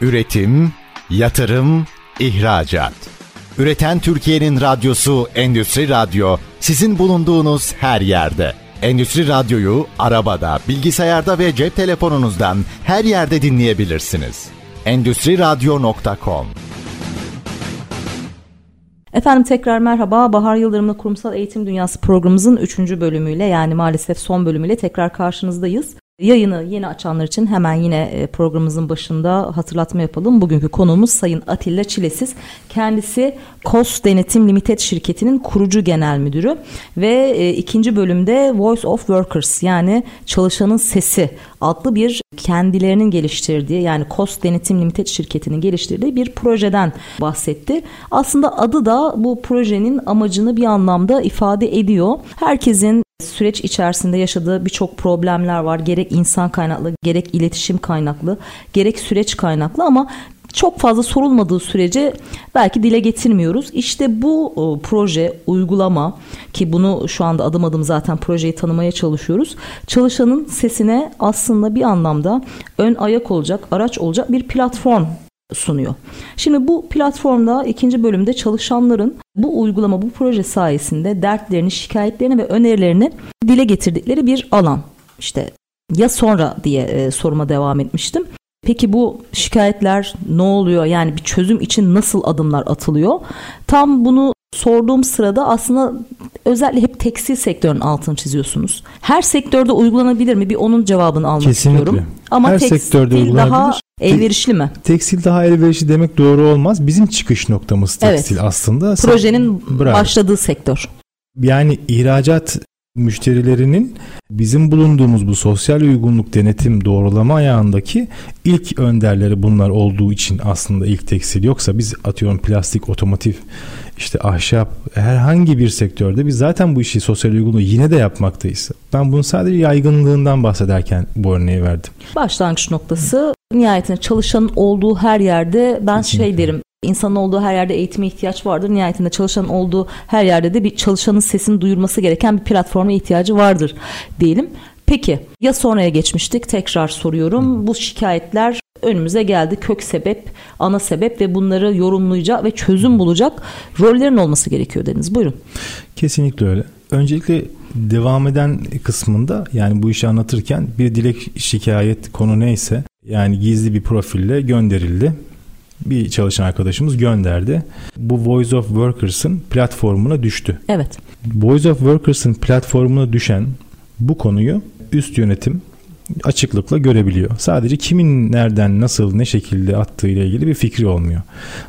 Üretim, yatırım, ihracat. Üreten Türkiye'nin radyosu Endüstri Radyo sizin bulunduğunuz her yerde. Endüstri Radyo'yu arabada, bilgisayarda ve cep telefonunuzdan her yerde dinleyebilirsiniz. Endüstri Radyo nokta com Efendim tekrar merhaba. Bahar Yıldırım'la Kurumsal Eğitim Dünyası programımızın üçüncü bölümüyle, yani maalesef son bölümüyle tekrar karşınızdayız. Yayını yeni açanlar için hemen yine programımızın başında hatırlatma yapalım. Bugünkü konuğumuz Sayın Atilla Çilesiz. Kendisi Cost Denetim Limited şirketinin kurucu genel müdürü ve ikinci bölümde Voice of Workers, yani çalışanın sesi adlı bir kendilerinin geliştirdiği, yani Cost Denetim Limited şirketinin geliştirdiği bir projeden bahsetti. Aslında adı da bu projenin amacını bir anlamda ifade ediyor. Herkesin süreç içerisinde yaşadığı birçok problemler var. Gerek insan kaynaklı, gerek iletişim kaynaklı, gerek süreç kaynaklı, ama çok fazla sorulmadığı sürece belki dile getirmiyoruz. İşte bu o, proje, uygulama, ki bunu şu anda adım adım zaten projeyi tanımaya çalışıyoruz. Çalışanın sesine aslında bir anlamda ön ayak olacak, araç olacak bir platform sunuyor. Şimdi bu platformda ikinci bölümde çalışanların bu uygulama, bu proje sayesinde dertlerini, şikayetlerini ve önerilerini dile getirdikleri bir alan. İşte ya sonra diye e, soruma devam etmiştim. Peki bu şikayetler ne oluyor? Yani bir çözüm için nasıl adımlar atılıyor? Tam bunu sorduğum sırada aslında özellikle hep tekstil sektörünün altını çiziyorsunuz. Her sektörde uygulanabilir mi? Bir onun cevabını almak Kesinlikle. istiyorum. Ama her tekstil daha elverişli mi? Tekstil daha elverişli demek doğru olmaz. Bizim çıkış noktamız tekstil evet. aslında. Projenin Bravo. başladığı sektör. Yani ihracat müşterilerinin bizim bulunduğumuz bu sosyal uygunluk denetim doğrulama ayağındaki ilk önderleri bunlar olduğu için aslında ilk tekstil. Yoksa biz atıyorum plastik, otomotiv, işte ahşap, herhangi bir sektörde biz zaten bu işi, sosyal uygunluğu yine de yapmaktayız. Ben bunu sadece yaygınlığından bahsederken bu örneği verdim. Başlangıç noktası nihayetinde çalışanın olduğu her yerde ben Kesinlikle. şey derim. İnsanın olduğu her yerde eğitime ihtiyaç vardır. Nihayetinde çalışanın olduğu her yerde de bir çalışanın sesini duyurması gereken bir platforma ihtiyacı vardır diyelim. Peki ya sonraya geçmiştik, tekrar soruyorum. Hı. Bu şikayetler önümüze geldi. Kök sebep, ana sebep ve bunları yorumlayacak ve çözüm bulacak rollerin olması gerekiyor dediniz. Buyurun. Kesinlikle öyle. Öncelikle devam eden kısmında, yani bu işi anlatırken bir dilek, şikayet, konu neyse, yani gizli bir profille gönderildi. Bir çalışan arkadaşımız gönderdi. Bu Voice of Workers'ın platformuna düştü. Evet. Voice of Workers'ın platformuna düşen bu konuyu üst yönetim açıklıkla görebiliyor. Sadece kimin nereden, nasıl, ne şekilde attığı ile ilgili bir fikri olmuyor.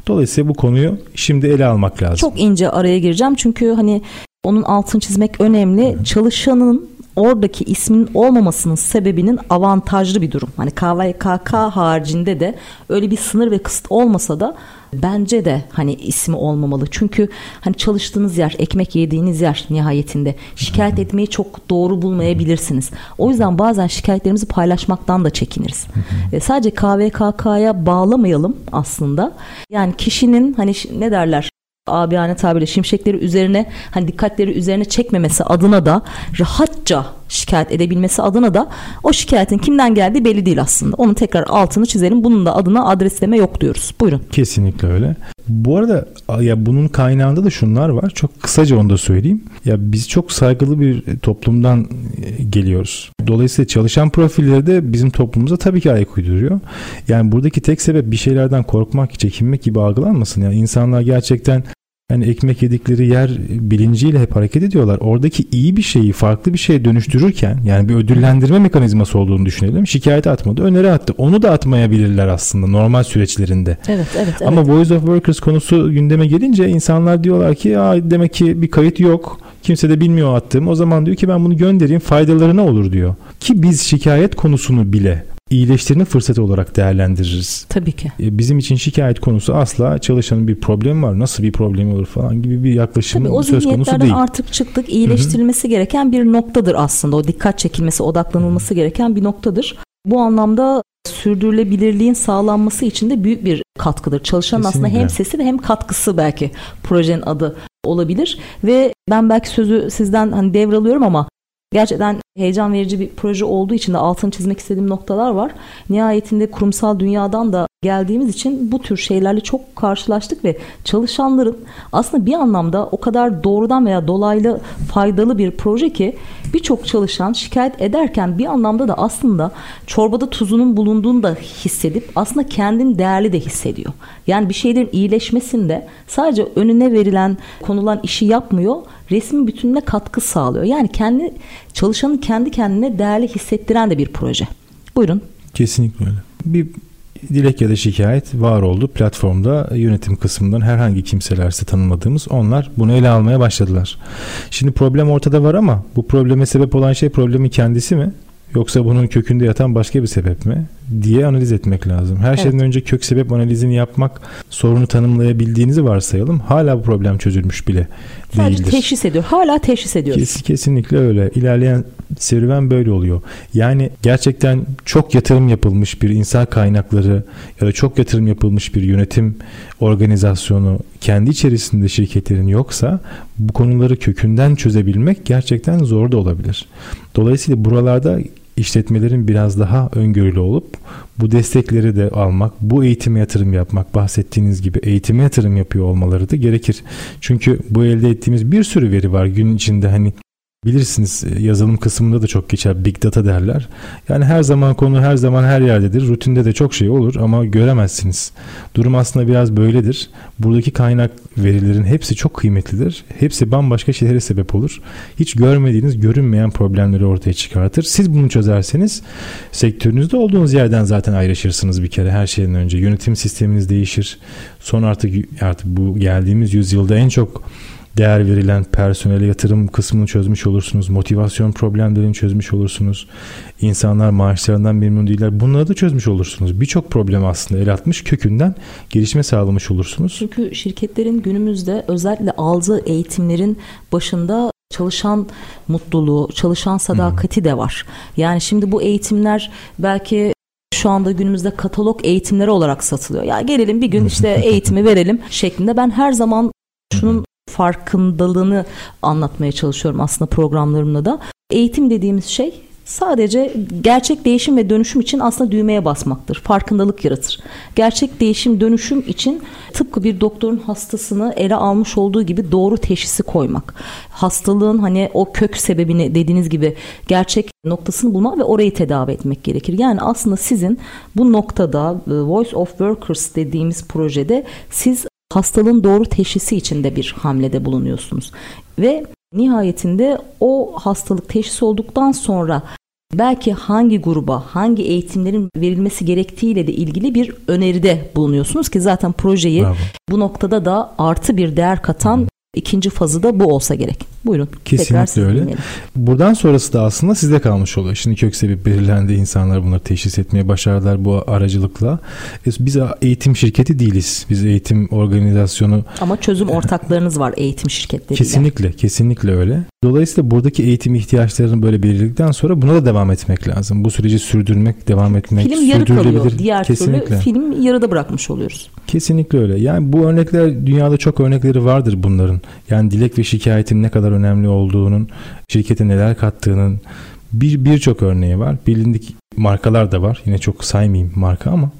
Dolayısıyla bu konuyu şimdi ele almak lazım. Çok ince araya gireceğim çünkü hani onun altını çizmek önemli. Evet. Çalışanın oradaki ismin olmamasının sebebinin avantajlı bir durum. Hani K V K K haricinde de öyle bir sınır ve kısıt olmasa da bence de hani ismi olmamalı. Çünkü hani çalıştığınız yer, ekmek yediğiniz yer nihayetinde. Şikayet etmeyi çok doğru bulmayabilirsiniz. O yüzden bazen şikayetlerimizi paylaşmaktan da çekiniriz. E, sadece K V K K'ya bağlamayalım aslında. Yani kişinin hani ne derler? Abiyane tabirle şimşekleri üzerine, hani dikkatleri üzerine çekmemesi adına da, rahatça şikayet edebilmesi adına da o şikayetin kimden geldiği belli değil aslında. Onun tekrar altını çizelim. Bunun da adına adresleme yok diyoruz. Buyurun. Kesinlikle öyle. Bu arada ya bunun kaynağında da şunlar var. Çok kısaca onu da söyleyeyim. Ya biz çok saygılı bir toplumdan geliyoruz. Dolayısıyla çalışan profilleri de bizim toplumumuza tabii ki ayak uyduruyor. Yani buradaki tek sebep bir şeylerden korkmak, çekinmek gibi algılanmasın. Yani insanlar gerçekten yani ekmek yedikleri yer bilinciyle hep hareket ediyorlar. Oradaki iyi bir şeyi farklı bir şeye dönüştürürken, yani bir ödüllendirme mekanizması olduğunu düşünelim. Şikayet atmadı, öneri attı. Onu da atmayabilirler aslında normal süreçlerinde. Evet, evet. Ama evet. Voice of Workers konusu gündeme gelince insanlar diyorlar ki, "Aa, demek ki bir kayıt yok. Kimse de bilmiyor attığım. O zaman diyor ki ben bunu göndereyim. Faydaları ne olur?" diyor. Ki biz şikayet konusunu bile iyileştirme fırsatı olarak değerlendiririz. Tabii ki. Bizim için şikayet konusu asla çalışanın bir problemi var, nasıl bir problemi olur falan gibi bir yaklaşımın söz konusu değil. Tabii o zihniyetlerden artık çıktık. İyileştirilmesi Hı-hı. gereken bir noktadır aslında. O dikkat çekilmesi, odaklanılması Hı-hı. gereken bir noktadır. Bu anlamda sürdürülebilirliğin sağlanması için de büyük bir katkıdır. Çalışanın Kesinlikle. aslında hem sesi ve hem katkısı belki projenin adı olabilir. Ve ben belki sözü sizden hani devralıyorum ama gerçekten heyecan verici bir proje olduğu için de altını çizmek istediğim noktalar var. Nihayetinde kurumsal dünyadan da geldiğimiz için bu tür şeylerle çok karşılaştık ve çalışanların aslında bir anlamda o kadar doğrudan veya dolaylı faydalı bir proje ki birçok çalışan şikayet ederken bir anlamda da aslında çorbada tuzunun bulunduğunu da hissedip aslında kendini değerli de hissediyor. Yani bir şeylerin iyileşmesinde sadece önüne verilen, konulan işi yapmıyor, resmin bütününe katkı sağlıyor. Yani kendi çalışanın kendi kendine değerli hissettiren de bir proje. Buyurun. Kesinlikle öyle. Bir dilek ya da şikayet var oldu. Platformda yönetim kısmından herhangi kimselerse tanımadığımız onlar bunu ele almaya başladılar. Şimdi problem ortada var ama bu probleme sebep olan şey problemin kendisi mi? Yoksa bunun kökünde yatan başka bir sebep mi diye analiz etmek lazım. Her evet. şeyden önce kök sebep analizini yapmak, sorunu tanımlayabildiğinizi varsayalım. Hala bu problem çözülmüş bile sadece değildir. Sadece teşhis ediyor. Hala teşhis ediyoruz. Kes, kesinlikle öyle. İlerleyen serüven böyle oluyor. Yani gerçekten çok yatırım yapılmış bir insan kaynakları ya da çok yatırım yapılmış bir yönetim organizasyonu kendi içerisinde şirketlerin yoksa bu konuları kökünden çözebilmek gerçekten zor da olabilir. Dolayısıyla buralarda İşletmelerin biraz daha öngörülü olup bu destekleri de almak, bu eğitime yatırım yapmak, bahsettiğiniz gibi eğitime yatırım yapıyor olmaları da gerekir. Çünkü bu elde ettiğimiz bir sürü veri var gün içinde, hani bilirsiniz yazılım kısmında da çok geçer, big data derler. Yani her zaman konu her zaman her yerdedir. Rutinde de çok şey olur ama göremezsiniz. Durum aslında biraz böyledir. Buradaki kaynak verilerin hepsi çok kıymetlidir. Hepsi bambaşka şeylere sebep olur. Hiç görmediğiniz, görünmeyen problemleri ortaya çıkartır. Siz bunu çözerseniz sektörünüzde olduğunuz yerden zaten ayrışırsınız bir kere her şeyden önce. Yönetim sisteminiz değişir. Son artık artık bu geldiğimiz yüzyılda en çok değer verilen personele yatırım kısmını çözmüş olursunuz. Motivasyon problemlerini çözmüş olursunuz. İnsanlar maaşlarından memnun değiller. Bunları da çözmüş olursunuz. Birçok problemi aslında el atmış, kökünden gelişme sağlamış olursunuz. Çünkü şirketlerin günümüzde özellikle aldığı eğitimlerin başında çalışan mutluluğu, çalışan sadakati hmm. de var. Yani şimdi bu eğitimler belki şu anda günümüzde katalog eğitimleri olarak satılıyor. Ya gelelim bir gün işte eğitimi verelim şeklinde. Ben her zaman şunun hmm. farkındalığını anlatmaya çalışıyorum aslında programlarımda da. Eğitim dediğimiz şey sadece gerçek değişim ve dönüşüm için aslında düğmeye basmaktır. Farkındalık yaratır. Gerçek değişim, dönüşüm için tıpkı bir doktorun hastasını ele almış olduğu gibi doğru teşhisi koymak. Hastalığın hani o kök sebebini dediğiniz gibi gerçek noktasını bulmak ve orayı tedavi etmek gerekir. Yani aslında sizin bu noktada Voice of Workers dediğimiz projede siz hastalığın doğru teşhisi içinde bir hamlede bulunuyorsunuz. Ve nihayetinde o hastalık teşhisi olduktan sonra belki hangi gruba, hangi eğitimlerin verilmesi gerektiğiyle de ilgili bir öneride bulunuyorsunuz ki zaten projeyi Bravo. bu noktada da artı bir değer katan Hı. ikinci fazı da bu olsa gerek. Buyurun. Kesinlikle öyle. Dinleyelim. Buradan sonrası da aslında sizde kalmış oluyor. Şimdi kök sebep belirlendi. İnsanlar bunları teşhis etmeye başardılar bu aracılıkla. Biz eğitim şirketi değiliz. Biz eğitim organizasyonu. Ama çözüm ortaklarınız var eğitim şirketleriyle. Kesinlikle. Kesinlikle öyle. Dolayısıyla buradaki eğitim ihtiyaçlarını böyle belirledikten sonra buna da devam etmek lazım. Bu süreci sürdürmek, devam etmek, film yarı kalıyor. Diğer Kesinlikle. türlü film yarıda bırakmış oluyoruz. Kesinlikle öyle. Yani bu örnekler, dünyada çok örnekleri vardır bunların. Yani dilek ve şikayetin ne kadar önemli olduğunun, şirkete neler kattığının bir birçok örneği var. Bilindik markalar da var. Yine çok saymayayım marka ama.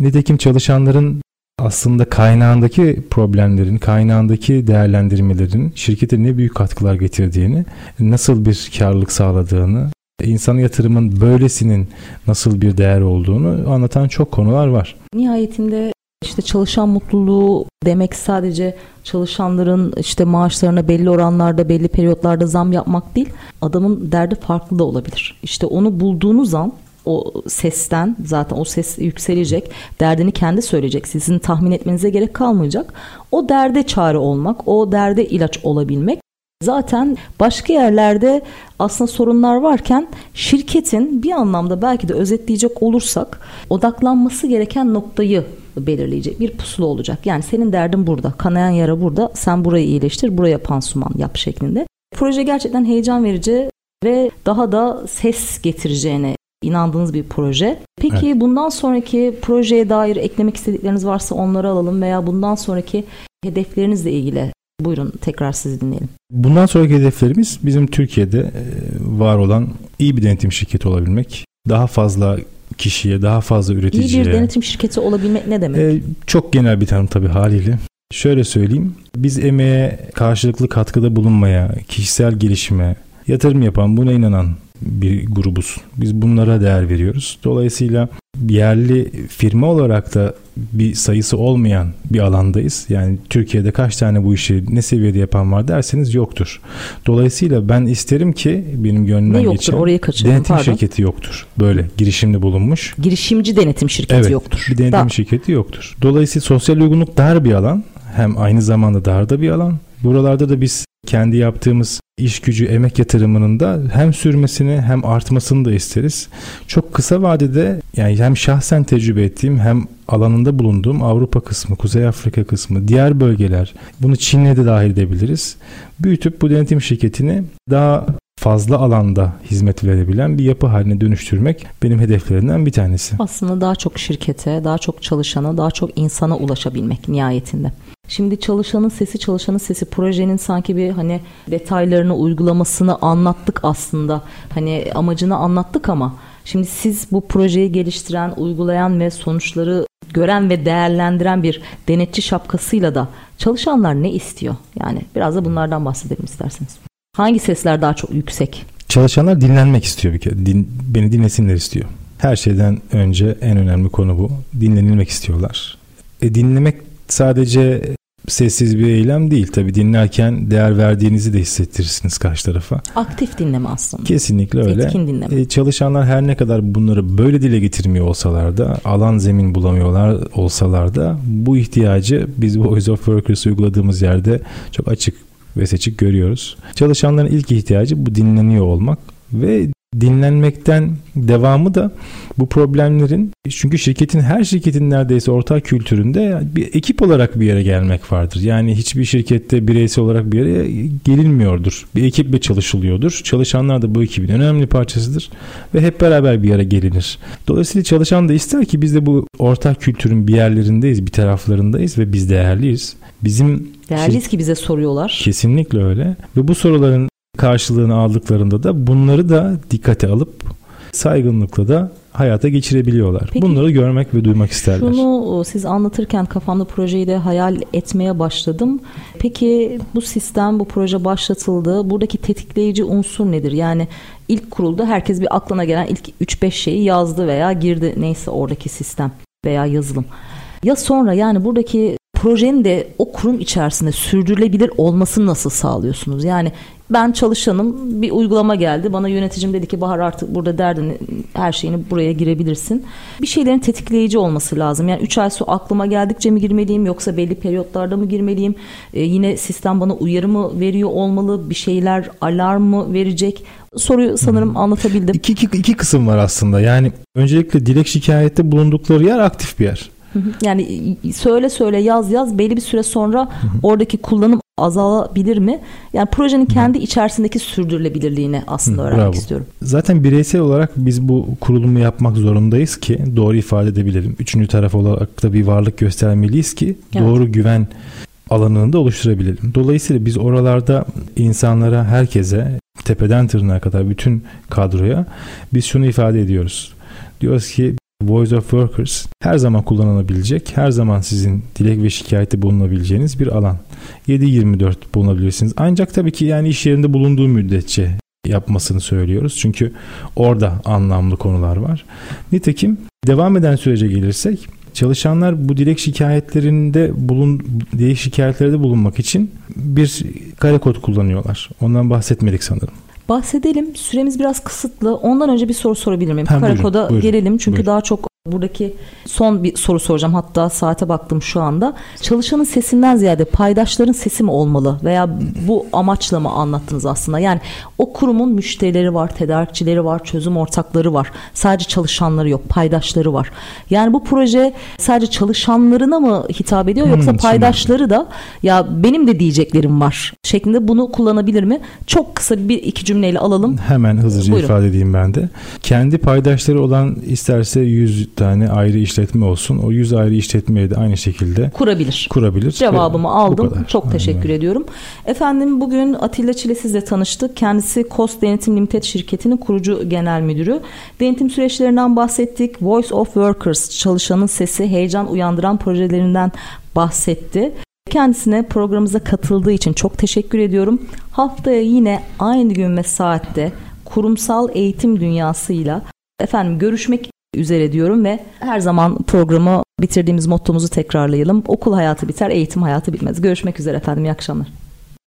Nitekim çalışanların aslında kaynağındaki problemlerin, kaynağındaki değerlendirmelerin şirkete ne büyük katkılar getirdiğini, nasıl bir karlılık sağladığını, insana yatırımın böylesinin nasıl bir değer olduğunu anlatan çok konular var. Nihayetinde İşte çalışan mutluluğu demek sadece çalışanların işte maaşlarına belli oranlarda, belli periyotlarda zam yapmak değil. Adamın derdi farklı da olabilir. İşte onu bulduğunuz an o sesten, zaten o ses yükselecek. Derdini kendi söyleyecek. Sizin tahmin etmenize gerek kalmayacak. O derde çare olmak, o derde ilaç olabilmek. Zaten başka yerlerde aslında sorunlar varken şirketin bir anlamda belki de özetleyecek olursak odaklanması gereken noktayı belirleyecek bir pusula olacak. Yani senin derdin burada, kanayan yara burada, sen burayı iyileştir, buraya pansuman yap şeklinde. Proje gerçekten heyecan verici ve daha da ses getireceğine inandığınız bir proje. Peki evet. bundan sonraki projeye dair eklemek istedikleriniz varsa onları alalım veya bundan sonraki hedeflerinizle ilgili. Buyurun, tekrar sizi dinleyelim. Bundan sonraki hedeflerimiz bizim Türkiye'de var olan iyi bir denetim şirketi olabilmek. Daha fazla kişiye, daha fazla üreticiye. İyi bir denetim şirketi olabilmek ne demek? Ee, çok genel bir tanım tabii haliyle. Şöyle söyleyeyim. Biz emeğe karşılıklı katkıda bulunmaya, kişisel gelişime, yatırım yapan, buna inanan bir grubuz. Biz bunlara değer veriyoruz. Dolayısıyla yerli firma olarak da bir sayısı olmayan bir alandayız. Yani Türkiye'de kaç tane bu işi ne seviyede yapan var derseniz yoktur. Dolayısıyla ben isterim ki benim gönlümden geçen denetim pardon. şirketi yoktur. Böyle girişimde bulunmuş. Girişimci denetim şirketi evet, yoktur. Bir denetim da. şirketi yoktur. Dolayısıyla sosyal uygunluk dar bir alan. Hem aynı zamanda darda bir alan. Buralarda da biz kendi yaptığımız iş gücü emek yatırımının da hem sürmesini hem artmasını da isteriz. Çok kısa vadede yani hem şahsen tecrübe ettiğim hem alanında bulunduğum Avrupa kısmı, Kuzey Afrika kısmı, diğer bölgeler, bunu Çin'le de dahil edebiliriz. Büyütüp bu denetim şirketini daha fazla alanda hizmet verebilen bir yapı haline dönüştürmek benim hedeflerimden bir tanesi. Aslında daha çok şirkete, daha çok çalışana, daha çok insana ulaşabilmek nihayetinde. Şimdi çalışanın sesi, çalışanın sesi projenin sanki bir hani detaylarını, uygulamasını anlattık aslında. Hani amacını anlattık ama şimdi siz bu projeyi geliştiren, uygulayan ve sonuçları gören ve değerlendiren bir denetçi şapkasıyla da çalışanlar ne istiyor? Yani biraz da bunlardan bahsedelim isterseniz. Hangi sesler daha çok yüksek? Çalışanlar dinlenmek istiyor bir kere. Din, beni dinlesinler istiyor. Her şeyden önce en önemli konu bu. Dinlenilmek istiyorlar. E, dinlemek sadece sessiz bir eylem değil. Tabii dinlerken değer verdiğinizi de hissettirirsiniz karşı tarafa. Aktif dinleme aslında. Kesinlikle öyle. Etkin dinleme. E, çalışanlar her ne kadar bunları böyle dile getirmiyor olsalar da, alan zemin bulamıyorlar olsalar da bu ihtiyacı biz Voice of Workers uyguladığımız yerde çok açık ve seçik görüyoruz. Çalışanların ilk ihtiyacı bu dinleniyor olmak ve dinlenmekten devamı da bu problemlerin, çünkü şirketin her şirketin neredeyse ortak kültüründe bir ekip olarak bir yere gelmek vardır. Yani hiçbir şirkette bireysel olarak bir yere gelinmiyordur. Bir ekiple çalışılıyordur. Çalışanlar da bu ekibin önemli parçasıdır ve hep beraber bir yere gelinir. Dolayısıyla çalışan da ister ki biz de bu ortak kültürün bir yerlerindeyiz, bir taraflarındayız ve biz değerliyiz. Bizim değerliyiz ki bize soruyorlar. Kesinlikle öyle. Ve bu soruların karşılığını aldıklarında da bunları da dikkate alıp saygınlıkla da hayata geçirebiliyorlar. Peki, bunları görmek ve duymak isterler. Şunu siz anlatırken kafamda projeyi de hayal etmeye başladım. Peki bu sistem, bu proje başlatıldı. Buradaki tetikleyici unsur nedir? Yani ilk kurulda herkes bir aklına gelen ilk üç beş şeyi yazdı veya girdi. Neyse oradaki sistem veya yazılım. Ya sonra yani buradaki projenin de o kurum içerisinde sürdürülebilir olmasını nasıl sağlıyorsunuz? Yani ben çalışanım, bir uygulama geldi. Bana yöneticim dedi ki Bahar artık burada derdin her şeyini buraya girebilirsin. Bir şeylerin tetikleyici olması lazım. Yani üç ay sonra aklıma geldikçe mi girmeliyim yoksa belli periyotlarda mı girmeliyim? Ee, yine sistem bana uyarı mı veriyor olmalı? Bir şeyler alarm mı verecek? Soruyu sanırım hmm. anlatabildim. İki, iki, iki kısım var aslında. Yani öncelikle dilek şikayette bulundukları yer aktif bir yer. Yani söyle söyle yaz yaz belli bir süre sonra oradaki kullanım azalabilir mi? Yani projenin kendi içerisindeki sürdürülebilirliğini aslında öğrenmek Bravo. istiyorum. Zaten bireysel olarak biz bu kurulumu yapmak zorundayız ki doğru ifade edebilelim. Üçüncü taraf olarak da bir varlık göstermeliyiz ki evet. doğru güven alanını da oluşturabilelim. Dolayısıyla biz oralarda insanlara, herkese, tepeden tırnağa kadar bütün kadroya biz şunu ifade ediyoruz. Diyoruz ki Voice of Workers her zaman kullanılabilecek, her zaman sizin dilek ve şikayette bulunabileceğiniz bir alan. yedi yirmi dört bulunabilirsiniz. Ancak tabii ki yani iş yerinde bulunduğu müddetçe yapmasını söylüyoruz. Çünkü orada anlamlı konular var. Nitekim devam eden sürece gelirsek çalışanlar bu dilek şikayetlerinde bulun, dilek şikayetlerde bulunmak için bir kare kod kullanıyorlar. Ondan bahsetmedik sanırım. Bahsedelim. Süremiz biraz kısıtlı. Ondan önce bir soru sorabilir miyim? Karakoda gelelim. Çünkü buyurun. Daha çok buradaki son bir soru soracağım. Hatta saate baktım şu anda. Çalışanın sesinden ziyade paydaşların sesi mi olmalı? Veya bu amaçla mı anlattınız aslında? Yani o kurumun müşterileri var, tedarikçileri var, çözüm ortakları var. Sadece çalışanları yok, paydaşları var. Yani bu proje sadece çalışanlarına mı hitap ediyor? Yoksa hmm, paydaşları da ya benim de diyeceklerim var şeklinde bunu kullanabilir mi? Çok kısa bir iki cümleyle alalım. Hemen hızlıca buyurun. ifade edeyim ben de. Kendi paydaşları olan isterse yüz tane ayrı işletme olsun. O yüz ayrı işletmeyi de aynı şekilde kurabilir. Kurabilir. Cevabımı evet, aldım. Çok Aynen. teşekkür ediyorum. Efendim bugün Atilla Çilesiz'le tanıştık. Kendisi Cost Denetim Limited şirketinin kurucu genel müdürü. Denetim süreçlerinden bahsettik. Voice of Workers, çalışanın sesi, heyecan uyandıran projelerinden bahsetti. Kendisine programımıza katıldığı için çok teşekkür ediyorum. Haftaya yine aynı gün ve saatte kurumsal eğitim dünyasıyla efendim görüşmek üzere diyorum ve her zaman programı bitirdiğimiz mottomuzu tekrarlayalım. Okul hayatı biter, eğitim hayatı bitmez. Görüşmek üzere efendim, iyi akşamlar.